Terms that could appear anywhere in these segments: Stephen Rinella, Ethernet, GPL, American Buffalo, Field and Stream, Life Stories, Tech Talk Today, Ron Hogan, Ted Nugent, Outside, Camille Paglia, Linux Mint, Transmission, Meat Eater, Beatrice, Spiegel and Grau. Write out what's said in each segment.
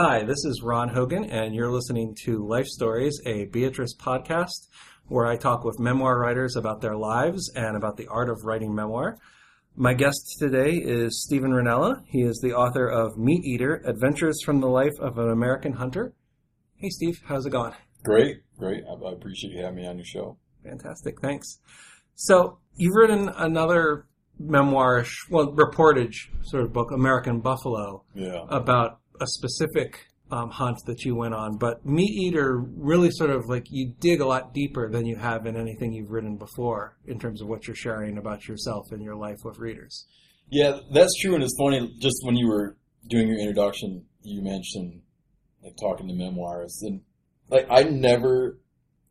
Hi, this is Ron Hogan, and you're listening to Life Stories, a Beatrice podcast, where I talk with memoir writers about their lives and about the art of writing memoir. My guest today is Stephen Rinella. He is the author of Meat Eater, Adventures from the Life of an American Hunter. Hey, Steve, how's it going? Great. I appreciate you having me on your show. Fantastic, thanks. So you've written another memoirish, well, reportage sort of book, American Buffalo, about a specific hunt that you went on. But Meat Eater really sort of like you dig a lot deeper than you have in anything you've written before in terms of what you're sharing about yourself and your life with readers. Yeah, that's true. And it's funny, just when you were doing your introduction, you mentioned like talking to memoirists, and like I never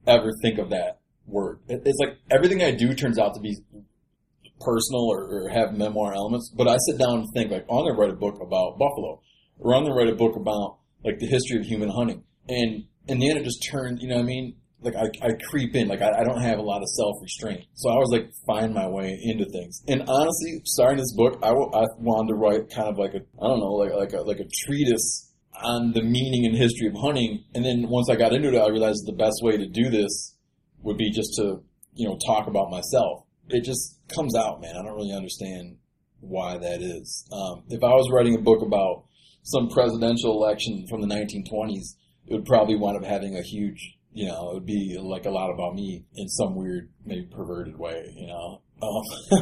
ever think of that word. It's like everything I do turns out to be personal or have memoir elements, but I sit down and think like, I'm going to write a book about buffalo, or I'm going to write a book about like the history of human hunting. And in the end, it just turned, you know what I mean? Like I creep in, like I don't have a lot of self-restraint. So I always like find my way into things. And honestly, starting this book, I wanted to write kind of like a, I don't know, like a treatise on the meaning and history of hunting. And then once I got into it, I realized the best way to do this would be just to, you know, talk about myself. It just comes out, man. I don't really understand why that is. If I was writing a book about some presidential election from the 1920s, it would probably wind up having a huge, you know, it would be like a lot about me in some weird, maybe perverted way, you know.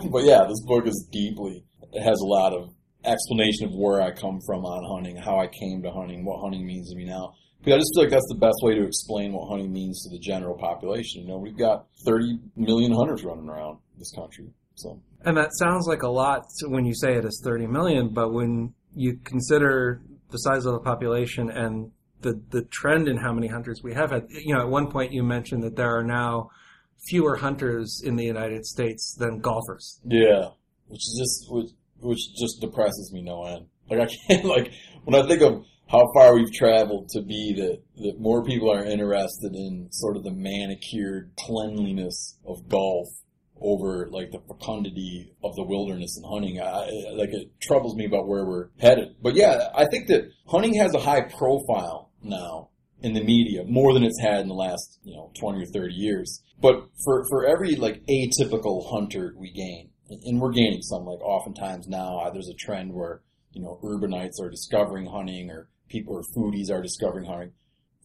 But yeah, this book is deeply, it has a lot of explanation of where I come from on hunting, how I came to hunting, what hunting means to me now. Because I just feel like that's the best way to explain what hunting means to the general population. You know, we've got 30 million hunters running around this country. So, and that sounds like a lot when you say it is 30 million, but when you consider the size of the population and the trend in how many hunters we have had, you know, at one point you mentioned that there are now fewer hunters in the United States than golfers. Yeah, which just depresses me no end. Like I can't, like when I think of how far we've traveled to be that more people are interested in sort of the manicured cleanliness of golf over like the fecundity of the wilderness and hunting. Like it troubles me about where we're headed. But yeah, I think that hunting has a high profile now in the media, more than it's had in the last, you know, 20 or 30 years. But for every like atypical hunter we gain, and we're gaining some, like oftentimes now there's a trend where, you know, urbanites are discovering hunting or people or foodies are discovering hunting.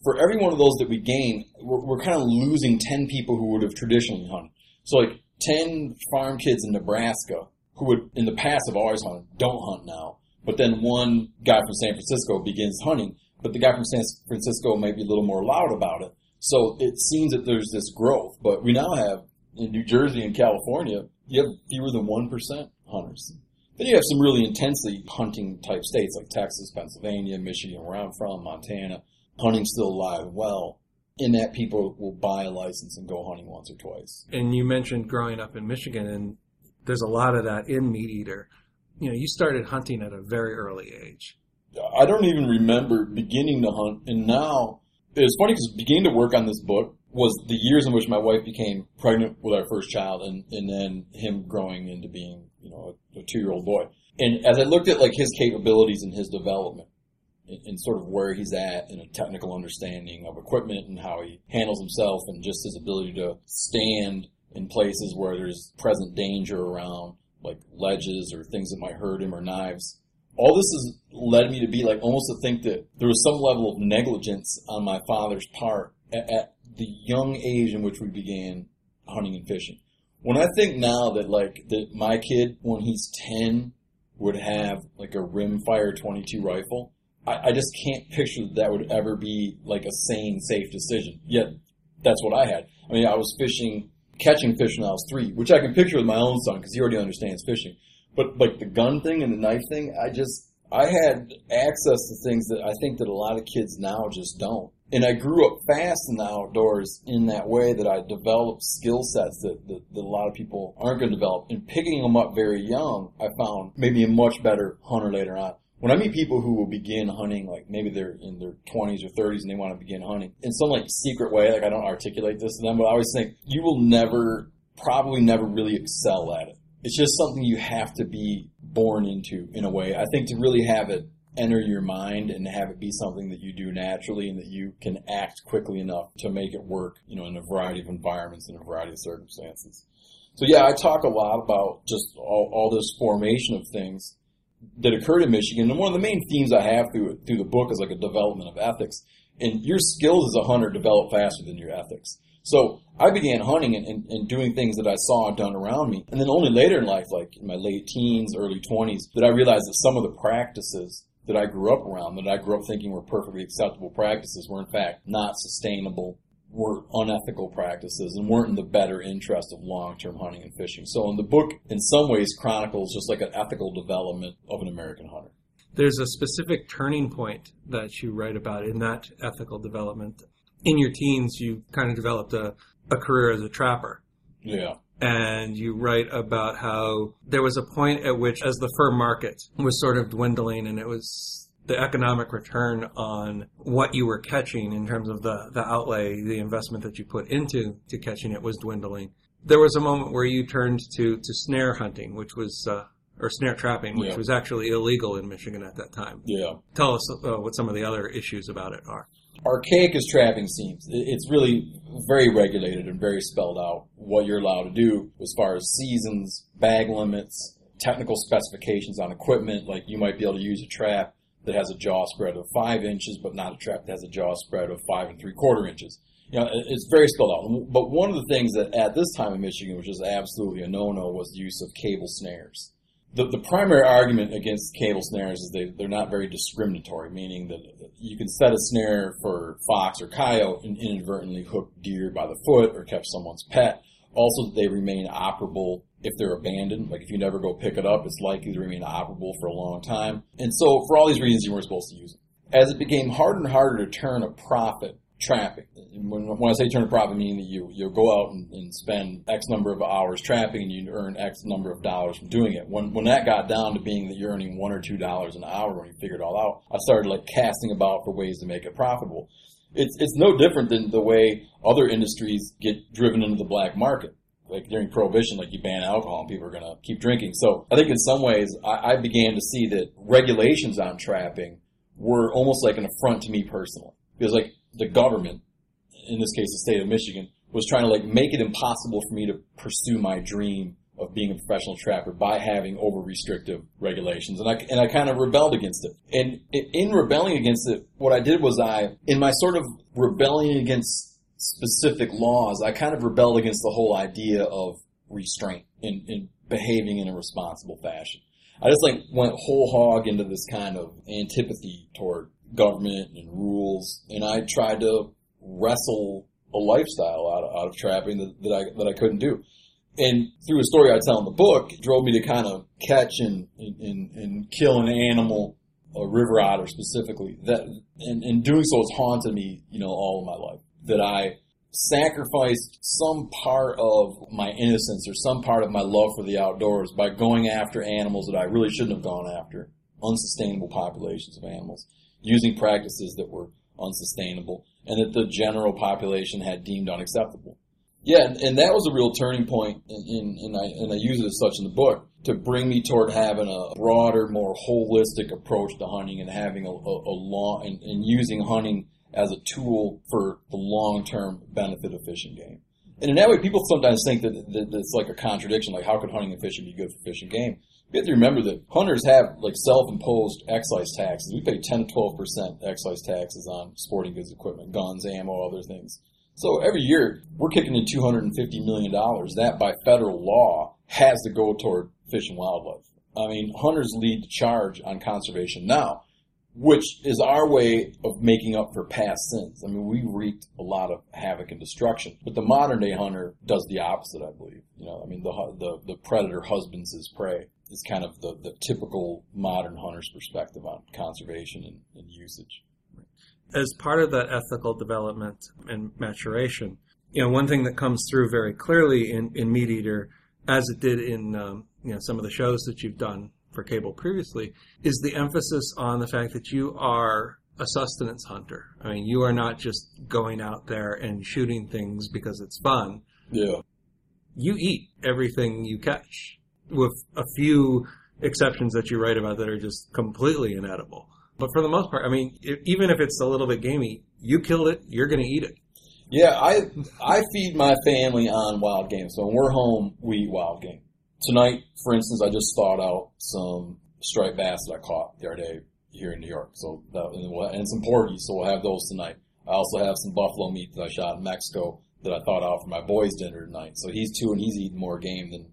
For every one of those that we gain, we're kind of losing 10 people who would have traditionally hunted. So like 10 farm kids in Nebraska who would in the past have always hunted, don't hunt now. But then one guy from San Francisco begins hunting, but the guy from San Francisco may be a little more loud about it. So it seems that there's this growth, but we now have in New Jersey and California, you have fewer than 1% hunters. Then you have some really intensely hunting-type states like Texas, Pennsylvania, Michigan, where I'm from, Montana. Hunting's still alive and well, in that people will buy a license and go hunting once or twice. And you mentioned growing up in Michigan, and there's a lot of that in Meat Eater. You know, you started hunting at a very early age. I don't even remember beginning to hunt, and now it's funny because beginning to work on this book was the years in which my wife became pregnant with our first child and then him growing into being, you know, a 2-year-old boy. And as I looked at like his capabilities and his development and sort of where he's at and a technical understanding of equipment and how he handles himself and just his ability to stand in places where there's present danger around, like ledges or things that might hurt him or knives. All this has led me to be like almost to think that there was some level of negligence on my father's part at the young age in which we began hunting and fishing. When I think now that like that my kid when he's 10 would have like a rimfire 22 rifle, I just can't picture that would ever be like a sane, safe decision. Yet that's what I had. I mean, I was catching fish when I was 3, which I can picture with my own son because he already understands fishing. But like the gun thing and the knife thing, I had access to things that I think that a lot of kids now just don't. And I grew up fast in the outdoors in that way that I developed skill sets that a lot of people aren't going to develop. And picking them up very young, I found maybe a much better hunter later on. When I meet people who will begin hunting, like maybe they're in their 20s or 30s and they want to begin hunting, in some like secret way, like I don't articulate this to them, but I always think you will probably never really excel at it. It's just something you have to be born into in a way. I think to really have it enter your mind and have it be something that you do naturally and that you can act quickly enough to make it work, you know, in a variety of environments, in a variety of circumstances. So yeah, I talk a lot about just all this formation of things that occurred in Michigan. And one of the main themes I have through the book is like a development of ethics. And your skills as a hunter develop faster than your ethics. So I began hunting and doing things that I saw done around me. And then only later in life, like in my late teens, early 20s, did I realize that some of the practices that I grew up around, that I grew up thinking were perfectly acceptable practices, were in fact not sustainable, were unethical practices, and weren't in the better interest of long-term hunting and fishing. So in the book, in some ways, chronicles just like an ethical development of an American hunter. There's a specific turning point that you write about in that ethical development. In your teens, you kind of developed a career as a trapper. Yeah. And you write about how there was a point at which, as the fur market was sort of dwindling, and it was the economic return on what you were catching in terms of the outlay, the investment that you put into to catching it was dwindling. There was a moment where you turned to snare hunting, which was... or snare trapping, which was actually illegal in Michigan at that time. Yeah. Tell us what some of the other issues about it are. Archaic as trapping seems, it's really very regulated and very spelled out what you're allowed to do as far as seasons, bag limits, technical specifications on equipment. Like you might be able to use a trap that has a jaw spread of 5 inches, but not a trap that has a jaw spread of 5 3/4 inches. You know, it's very spelled out. But one of the things that at this time in Michigan, which is absolutely a no-no, was the use of cable snares. The primary argument against cable snares is they're not very discriminatory, meaning that you can set a snare for fox or coyote and inadvertently hook deer by the foot or catch someone's pet. Also, they remain operable if they're abandoned. Like if you never go pick it up, it's likely to remain operable for a long time. And so for all these reasons, you weren't supposed to use it. As it became harder and harder to turn a profit trapping. When I say turn a profit, meaning that you go out and spend X number of hours trapping and you earn X number of dollars from doing it. When that got down to being that you're earning $1 or $2 an hour when you figure it all out, I started like casting about for ways to make it profitable. It's no different than the way other industries get driven into the black market. Like during Prohibition, like you ban alcohol and people are going to keep drinking. So I think in some ways I began to see that regulations on trapping were almost like an affront to me personally. Because like the government, in this case the state of Michigan, was trying to like make it impossible for me to pursue my dream of being a professional trapper by having over-restrictive regulations. And I kind of rebelled against it. And in rebelling against it, what I did was in my sort of rebellion against specific laws, I kind of rebelled against the whole idea of restraint and behaving in a responsible fashion. I just like went whole hog into this kind of antipathy toward government and rules, and I tried to wrestle a lifestyle out of trapping that I couldn't do. And through a story I tell in the book, it drove me to kind of catch and kill an animal, a river otter specifically. And doing so has haunted me, you know, all of my life. That I sacrificed some part of my innocence or some part of my love for the outdoors by going after animals that I really shouldn't have gone after, unsustainable populations of animals, using practices that were unsustainable and that the general population had deemed unacceptable. Yeah, and that was a real turning point, and I use it as such in the book, to bring me toward having a broader, more holistic approach to hunting and having a long, and using hunting as a tool for the long-term benefit of fish and game. And in that way, people sometimes think that it's like a contradiction, like how could hunting and fishing be good for fish and game? You have to remember that hunters have like self-imposed excise taxes. We pay 10 to 12% excise taxes on sporting goods, equipment, guns, ammo, other things. So every year, we're kicking in $250 million. That, by federal law, has to go toward fish and wildlife. I mean, hunters lead the charge on conservation now, which is our way of making up for past sins. I mean, we wreaked a lot of havoc and destruction. But the modern-day hunter does the opposite, I believe. You know, I mean, the predator husbands his prey. It's kind of the typical modern hunter's perspective on conservation and usage. As part of that ethical development and maturation, you know, one thing that comes through very clearly in Meat Eater, as it did in you know, some of the shows that you've done for cable previously, is the emphasis on the fact that you are a sustenance hunter. I mean, you are not just going out there and shooting things because it's fun. Yeah. You eat everything you catch, with a few exceptions that you write about that are just completely inedible. But for the most part, I mean, even if it's a little bit gamey, you killed it, you're going to eat it. Yeah, I feed my family on wild game. So when we're home, we eat wild game. Tonight, for instance, I just thawed out some striped bass that I caught the other day here in New York. So and some porgy, so we'll have those tonight. I also have some buffalo meat that I shot in Mexico that I thawed out for my boy's dinner tonight. So he's two, and he's eating more game than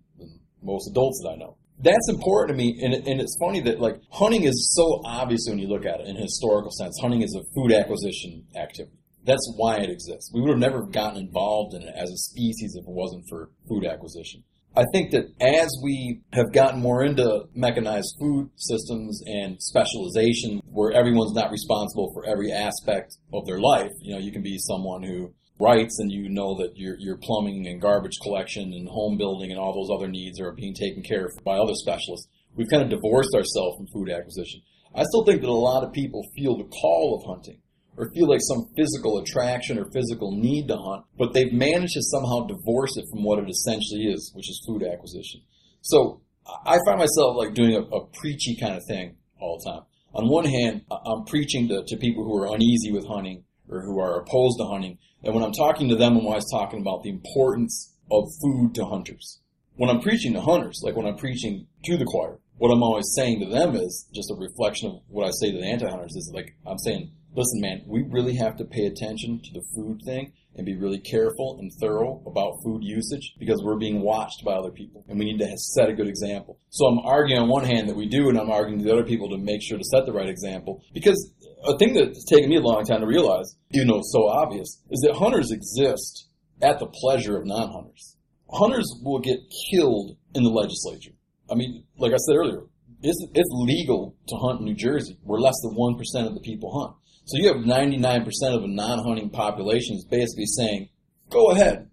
most adults that I know. That's important to me, and it's funny that, like, hunting is so obvious when you look at it in a historical sense. Hunting is a food acquisition activity. That's why it exists. We would have never gotten involved in it as a species if it wasn't for food acquisition. I think that as we have gotten more into mechanized food systems and specialization, where everyone's not responsible for every aspect of their life, you know, you can be someone who writes and you know that your plumbing and garbage collection and home building and all those other needs are being taken care of by other specialists. We've kind of divorced ourselves from food acquisition. I still think that a lot of people feel the call of hunting, or feel like some physical attraction or physical need to hunt, but they've managed to somehow divorce it from what it essentially is, which is food acquisition. So I find myself like doing a preachy kind of thing all the time. On one hand, I'm preaching to people who are uneasy with hunting or who are opposed to hunting, and when I'm talking to them, I'm always talking about the importance of food to hunters. When I'm preaching to hunters, like when I'm preaching to the choir, what I'm always saying to them is just a reflection of what I say to the anti-hunters is, like, I'm saying, listen, man, we really have to pay attention to the food thing and be really careful and thorough about food usage because we're being watched by other people, and we need to set a good example. So I'm arguing on one hand that we do, and I'm arguing to the other people to make sure to set the right example, because a thing that's taken me a long time to realize, even though it's so obvious, is that hunters exist at the pleasure of non-hunters. Hunters will get killed in the legislature. I mean, like I said earlier, it's legal to hunt in New Jersey, where less than 1% of the people hunt. So you have 99% of a non-hunting population is basically saying, go ahead,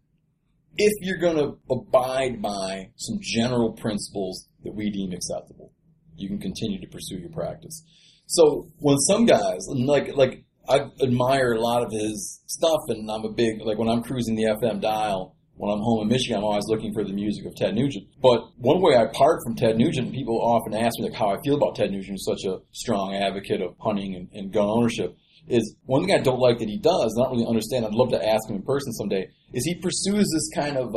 if you're going to abide by some general principles that we deem acceptable, you can continue to pursue your practice. So when some guys, like I admire a lot of his stuff, and I'm a big, like when I'm cruising the FM dial, when I'm home in Michigan, I'm always looking for the music of Ted Nugent. But one way I part from Ted Nugent, people often ask me like how I feel about Ted Nugent, who's such a strong advocate of hunting and gun ownership, is one thing I don't like that he does, and I don't really understand, I'd love to ask him in person someday, is he pursues this kind of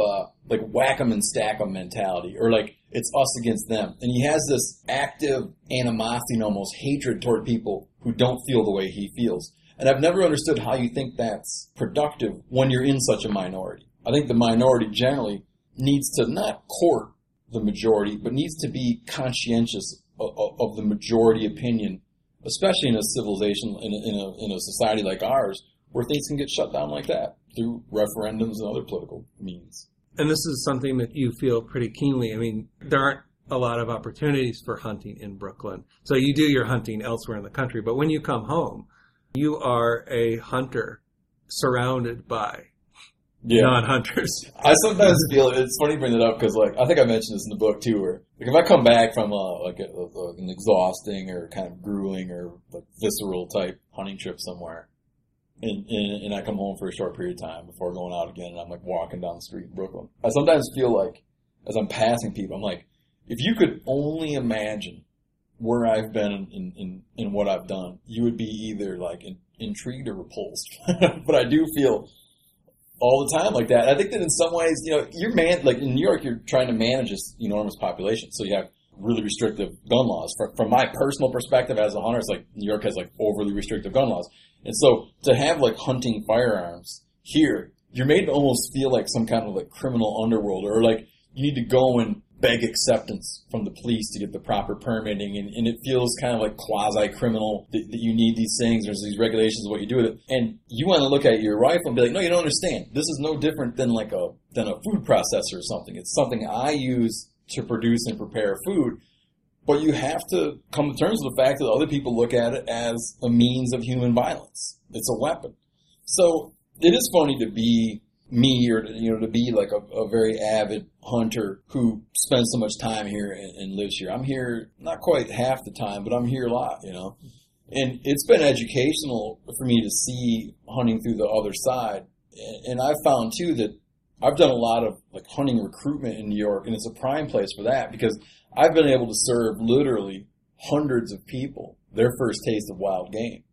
like whack 'em and stack 'em mentality, or like it's us against them. And he has this active animosity and almost hatred toward people who don't feel the way he feels. And I've never understood how you think that's productive when you're in such a minority. I think the minority generally needs to not court the majority, but needs to be conscientious of the majority opinion, especially in a civilization, in a society like ours, where things can get shut down like that through referendums and other political means. And this is something that you feel pretty keenly. I mean, there aren't a lot of opportunities for hunting in Brooklyn. So you do your hunting elsewhere in the country, but when you come home, you are a hunter surrounded by non-hunters. I sometimes feel, it's funny you bring it up, because like, I think I mentioned this in the book too, where like, if I come back from an exhausting or kind of grueling or like visceral type hunting trip somewhere, and I come home for a short period of time before going out again, and I'm like walking down the street in Brooklyn, I sometimes feel like, as I'm passing people, I'm like, if you could only imagine where I've been and what I've done, you would be either like intrigued or repulsed. But I do feel all the time like that. I think that in some ways, you know, like in New York, you're trying to manage this enormous population, so you have really restrictive gun laws. From my personal perspective as a hunter, it's like New York has like overly restrictive gun laws. And so to have like hunting firearms here, you're made to almost feel like some kind of like criminal underworld, or like you need to go and beg acceptance from the police to get the proper permitting, and it feels kind of like quasi-criminal that you need these things, there's these regulations of what you do with it. And you want to look at your rifle and be like, no, you don't understand. This is no different than like a food processor or something. It's something I use to produce and prepare food. But you have to come to terms with the fact that other people look at it as a means of human violence. It's a weapon. So it is funny to be me, or to be like a very avid hunter who spends so much time here and lives here. I'm here not quite half the time, but I'm here a lot, And it's been educational for me to see hunting through the other side. And I've found too that I've done a lot of like hunting recruitment in New York, and it's a prime place for that because I've been able to serve literally hundreds of people their first taste of wild game.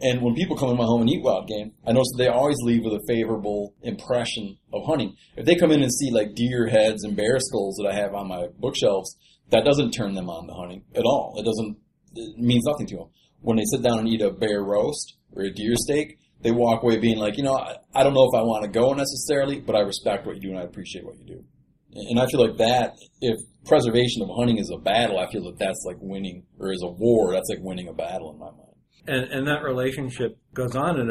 And when people come in my home and eat wild game, I notice that they always leave with a favorable impression of hunting. If they come in and see like deer heads and bear skulls that I have on my bookshelves, that doesn't turn them on to hunting at all. It means nothing to them. When they sit down and eat a bear roast or a deer steak, they walk away being like, you know, I don't know if I want to go necessarily, but I respect what you do and I appreciate what you do. And I feel like that, if preservation of hunting is a battle, I feel that that's like winning, or is a war, that's like winning a battle in my mind. And that relationship goes on at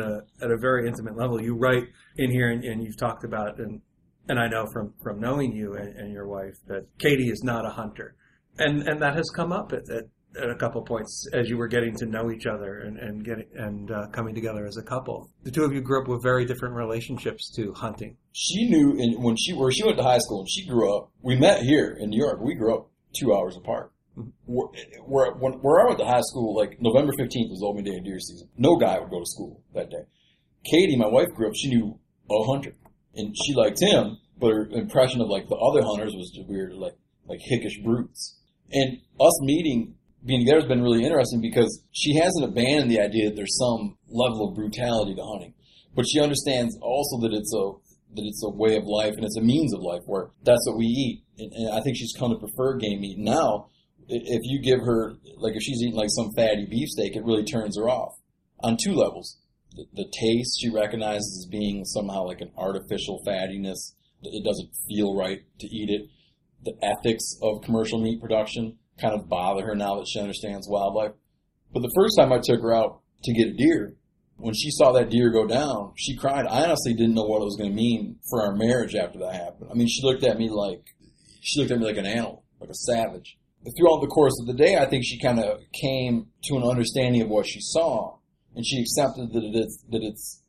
a very intimate level. You write in here, and you've talked about, and I know from knowing you and your wife, that Katie is not a hunter. And that has come up at a couple points as you were getting to know each other and coming together as a couple. The two of you grew up with very different relationships to hunting. She knew, and when she went to high school and she grew up, we met here in New York. We grew up 2 hours apart. Where I went to high school, like November 15th was open day of deer season. No guy would go to school that day. Katie, my wife, grew up, she knew a hunter. And she liked him, but her impression of like the other hunters was just weird, like hickish brutes. And us being together has been really interesting because she hasn't abandoned the idea that there's some level of brutality to hunting. But she understands also that it's a way of life and it's a means of life where that's what we eat. And I think she's come to prefer game meat now. If you give her, like if she's eating like some fatty beefsteak, it really turns her off on two levels. The taste she recognizes as being somehow like an artificial fattiness. It doesn't feel right to eat it. The ethics of commercial meat production kind of bother her now that she understands wildlife. But the first time I took her out to get a deer, when she saw that deer go down, she cried. I honestly didn't know what it was going to mean for our marriage after that happened. I mean, she looked at me like an animal, like a savage. Throughout the course of the day, I think she kind of came to an understanding of what she saw, and she accepted that it's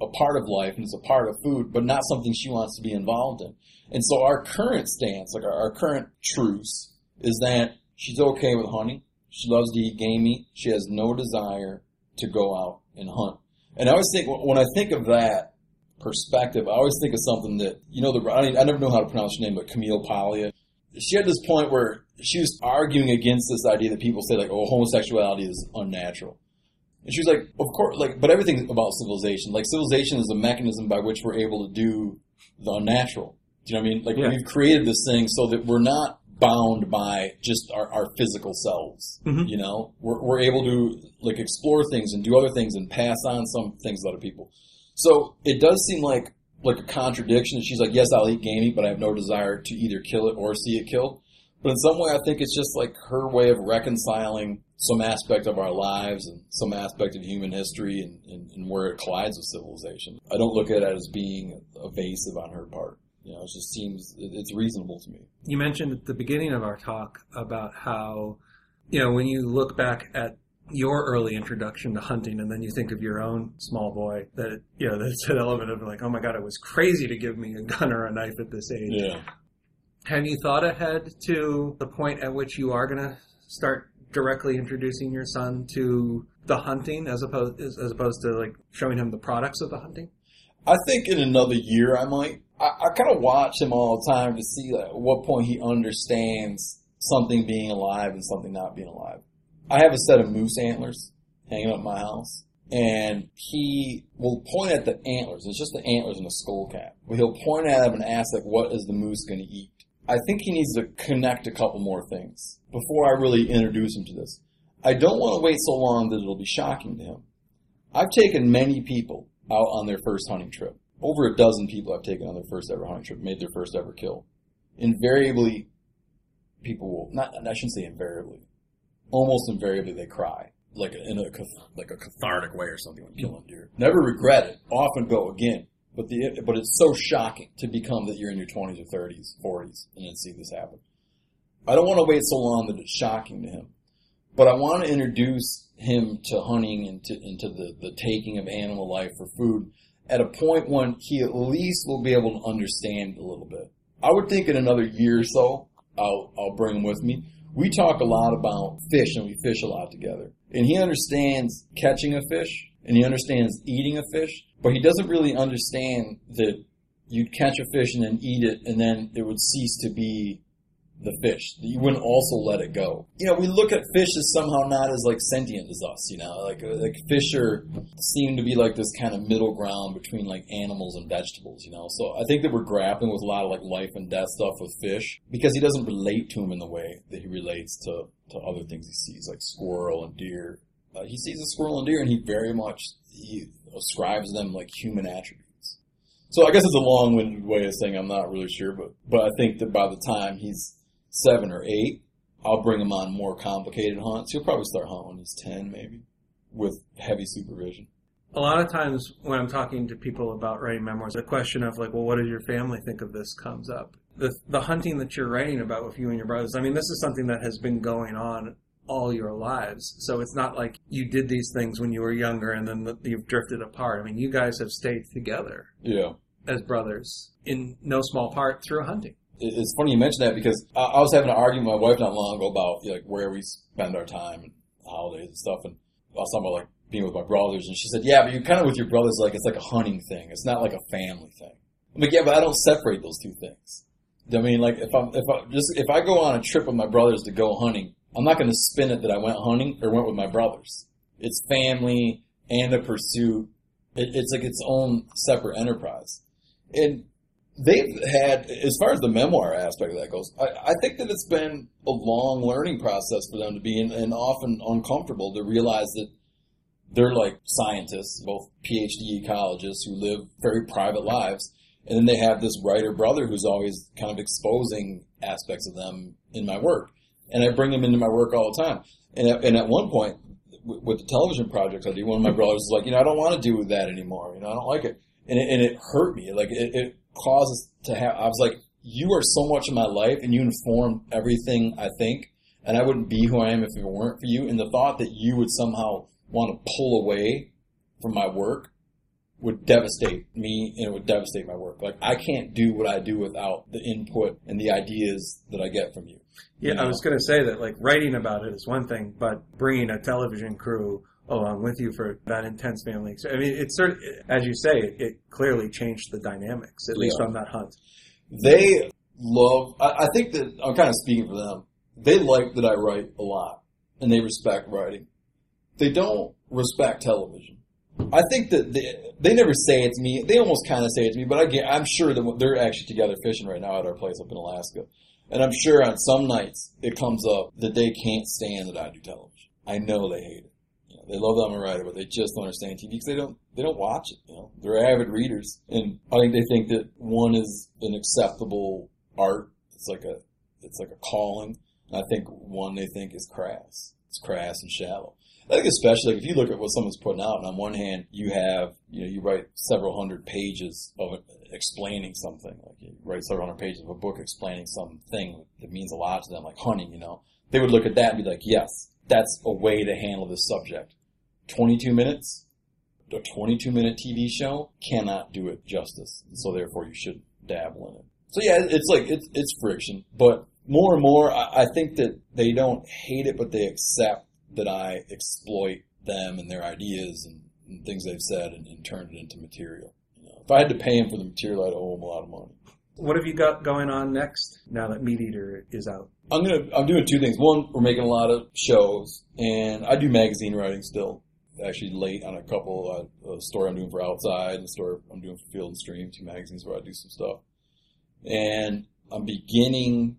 a part of life and it's a part of food, but not something she wants to be involved in. And so our current stance, like our current truce, is that she's okay with hunting. She loves to eat game meat. She has no desire to go out and hunt. And I always think, when I think of that perspective, I always think of something that, you know, I never know how to pronounce her name, but Camille Paglia. She had this point where she was arguing against this idea that people say, like, oh, homosexuality is unnatural. And she was like, of course, like, but everything about civilization. Like, civilization is a mechanism by which we're able to do the unnatural. Do you know what I mean? Like, yeah. We've created this thing so that we're not bound by just our physical selves. Mm-hmm. You know? We're able to, like, explore things and do other things and pass on some things to other people. So it does seem like a contradiction. She's like, yes, I'll eat game meat, but I have no desire to either kill it or see it killed. But in some way, I think it's just like her way of reconciling some aspect of our lives and some aspect of human history and where it collides with civilization. I don't look at it as being evasive on her part. You know, it just seems it's reasonable to me. You mentioned at the beginning of our talk about how, you know, when you look back at your early introduction to hunting, and then you think of your own small boy, that, you know, that's an element of like, oh my God, it was crazy to give me a gun or a knife at this age. Yeah. Have you thought ahead to the point at which you are going to start directly introducing your son to the hunting as opposed to like showing him the products of the hunting? I think in another year I might. I kind of watch him all the time to see like, at what point he understands something being alive and something not being alive. I have a set of moose antlers hanging up in my house, and he will point at the antlers. It's just the antlers and a skull cap. But he'll point at them and ask, like, what is the moose going to eat? I think he needs to connect a couple more things before I really introduce him to this. I don't want to wait so long that it'll be shocking to him. I've taken many people out on their first hunting trip. Over a dozen people I've taken on their first ever hunting trip, made their first ever kill. Invariably, almost invariably they cry, like in a cathartic way or something when killing deer. Never regret it. Often go again. But it's so shocking to become that you're in your 20s or 30s, 40s, and then see this happen. I don't want to wait so long that it's shocking to him. But I want to introduce him to hunting and to the taking of animal life for food at a point when he at least will be able to understand a little bit. I would think in another year or so I'll bring him with me. We talk a lot about fish, and we fish a lot together. And he understands catching a fish, and he understands eating a fish, but he doesn't really understand that you'd catch a fish and then eat it, and then it would cease to be the fish. You wouldn't also let it go. You know, we look at fish as somehow not as, like, sentient as us, you know? Like fish seem to be, like, this kind of middle ground between, like, animals and vegetables, you know? So I think that we're grappling with a lot of, like, life and death stuff with fish because he doesn't relate to him in the way that he relates to other things he sees, like squirrel and deer. He sees a squirrel and deer, and he ascribes them, like, human attributes. So I guess it's a long-winded way of saying I'm not really sure, but I think that by the time he's 7 or 8, I'll bring him on more complicated hunts. He'll probably start hunting when he's 10, maybe, with heavy supervision. A lot of times when I'm talking to people about writing memoirs, the question of, like, well, what does your family think of this comes up. The hunting that you're writing about with you and your brothers, I mean, this is something that has been going on all your lives. So it's not like you did these things when you were younger and then you've drifted apart. I mean, you guys have stayed together as brothers in no small part through hunting. It's funny you mention that because I was having an argument with my wife not long ago about, like, where we spend our time and holidays and stuff. And I was talking about, like, being with my brothers. And she said, yeah, but you're kind of with your brothers, like, it's like a hunting thing. It's not like a family thing. I'm like, yeah, but I don't separate those two things. I mean, like, if I go on a trip with my brothers to go hunting, I'm not going to spin it that I went hunting or went with my brothers. It's family and a pursuit. It's like its own separate enterprise. And they've had, as far as the memoir aspect of that goes, I think that it's been a long learning process for them to be in, and often uncomfortable to realize that they're like scientists, both PhD ecologists who live very private lives. And then they have this writer brother who's always kind of exposing aspects of them in my work. And I bring them into my work all the time. And at one point, with the television projects I do, one of my brothers was like, you know, I don't want to do that anymore. You know, I don't like it. And it hurt me. Like, it causes to have, I was like, you are so much of my life and you inform everything I think. And I wouldn't be who I am if it weren't for you. And the thought that you would somehow want to pull away from my work would devastate me and it would devastate my work. Like, I can't do what I do without the input and the ideas that I get from you. Yeah, you know? I was going to say that, like, writing about it is one thing, but bringing a television crew along with you for that intense family experience. I mean, it's sort of, as you say, it clearly changed the dynamics, at least on that hunt. They love, I think that, I'm kind of speaking for them, they like that I write a lot, and they respect writing. They don't respect television. I think that they never say it to me. They almost kind of say it to me, but I'm sure that they're actually together fishing right now at our place up in Alaska. And I'm sure on some nights it comes up that they can't stand that I do television. I know they hate it. You know, they love that I'm a writer, but they just don't understand TV because they don't watch it. You know, they're avid readers, and I think they think that one is an acceptable art. It's like a calling. And I think one they think is crass. It's crass and shallow. I think especially like if you look at what someone's putting out, and on one hand you have, you know, you write several hundred pages of it explaining something. Like you write several hundred pages of a book explaining something that means a lot to them, like hunting, you know. They would look at that and be like, yes, that's a way to handle this subject. 22 minutes, a 22-minute TV show cannot do it justice, and so therefore you should dabble in it. So yeah, it's like, it's friction, but more and more I think that they don't hate it, but they accept that I exploit them and their ideas and things they've said and turn it into material. You know, if I had to pay them for the material, I'd owe them a lot of money. What have you got going on next, now that Meat Eater is out? I'm doing two things. One, we're making a lot of shows, and I do magazine writing still. Actually late on a couple, a story I'm doing for Outside and a story I'm doing for Field and Stream, two magazines where I do some stuff. And I'm beginning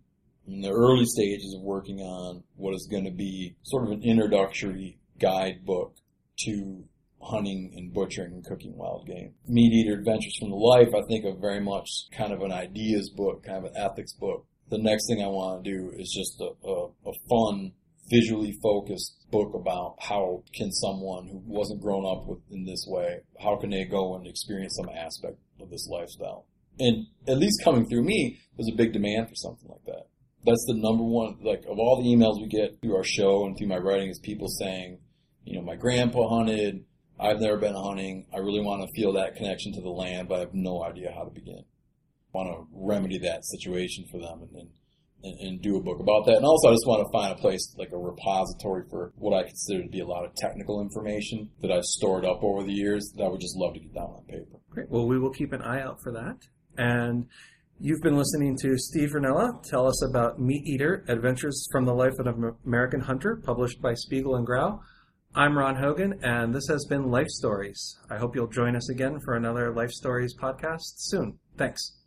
in the early stages of working on what is going to be sort of an introductory guidebook to hunting and butchering and cooking wild game. Meat Eater Adventures from the Life, I think, of very much kind of an ideas book, kind of an ethics book. The next thing I want to do is just a fun, visually focused book about how can someone who wasn't grown up with in this way, how can they go and experience some aspect of this lifestyle? And at least coming through me, there's a big demand for something like that. That's the number one, like, of all the emails we get through our show and through my writing is people saying, you know, my grandpa hunted, I've never been hunting, I really want to feel that connection to the land, but I have no idea how to begin. I want to remedy that situation for them and do a book about that. And also I just want to find a place, like a repository for what I consider to be a lot of technical information that I've stored up over the years that I would just love to get down on paper. Great. Well, we will keep an eye out for that. And You've been listening to Steve Rinella tell us about Meat Eater, Adventures from the Life of an American Hunter, published by Spiegel and Grau. I'm Ron Hogan, and this has been Life Stories. I hope you'll join us again for another Life Stories podcast soon. Thanks.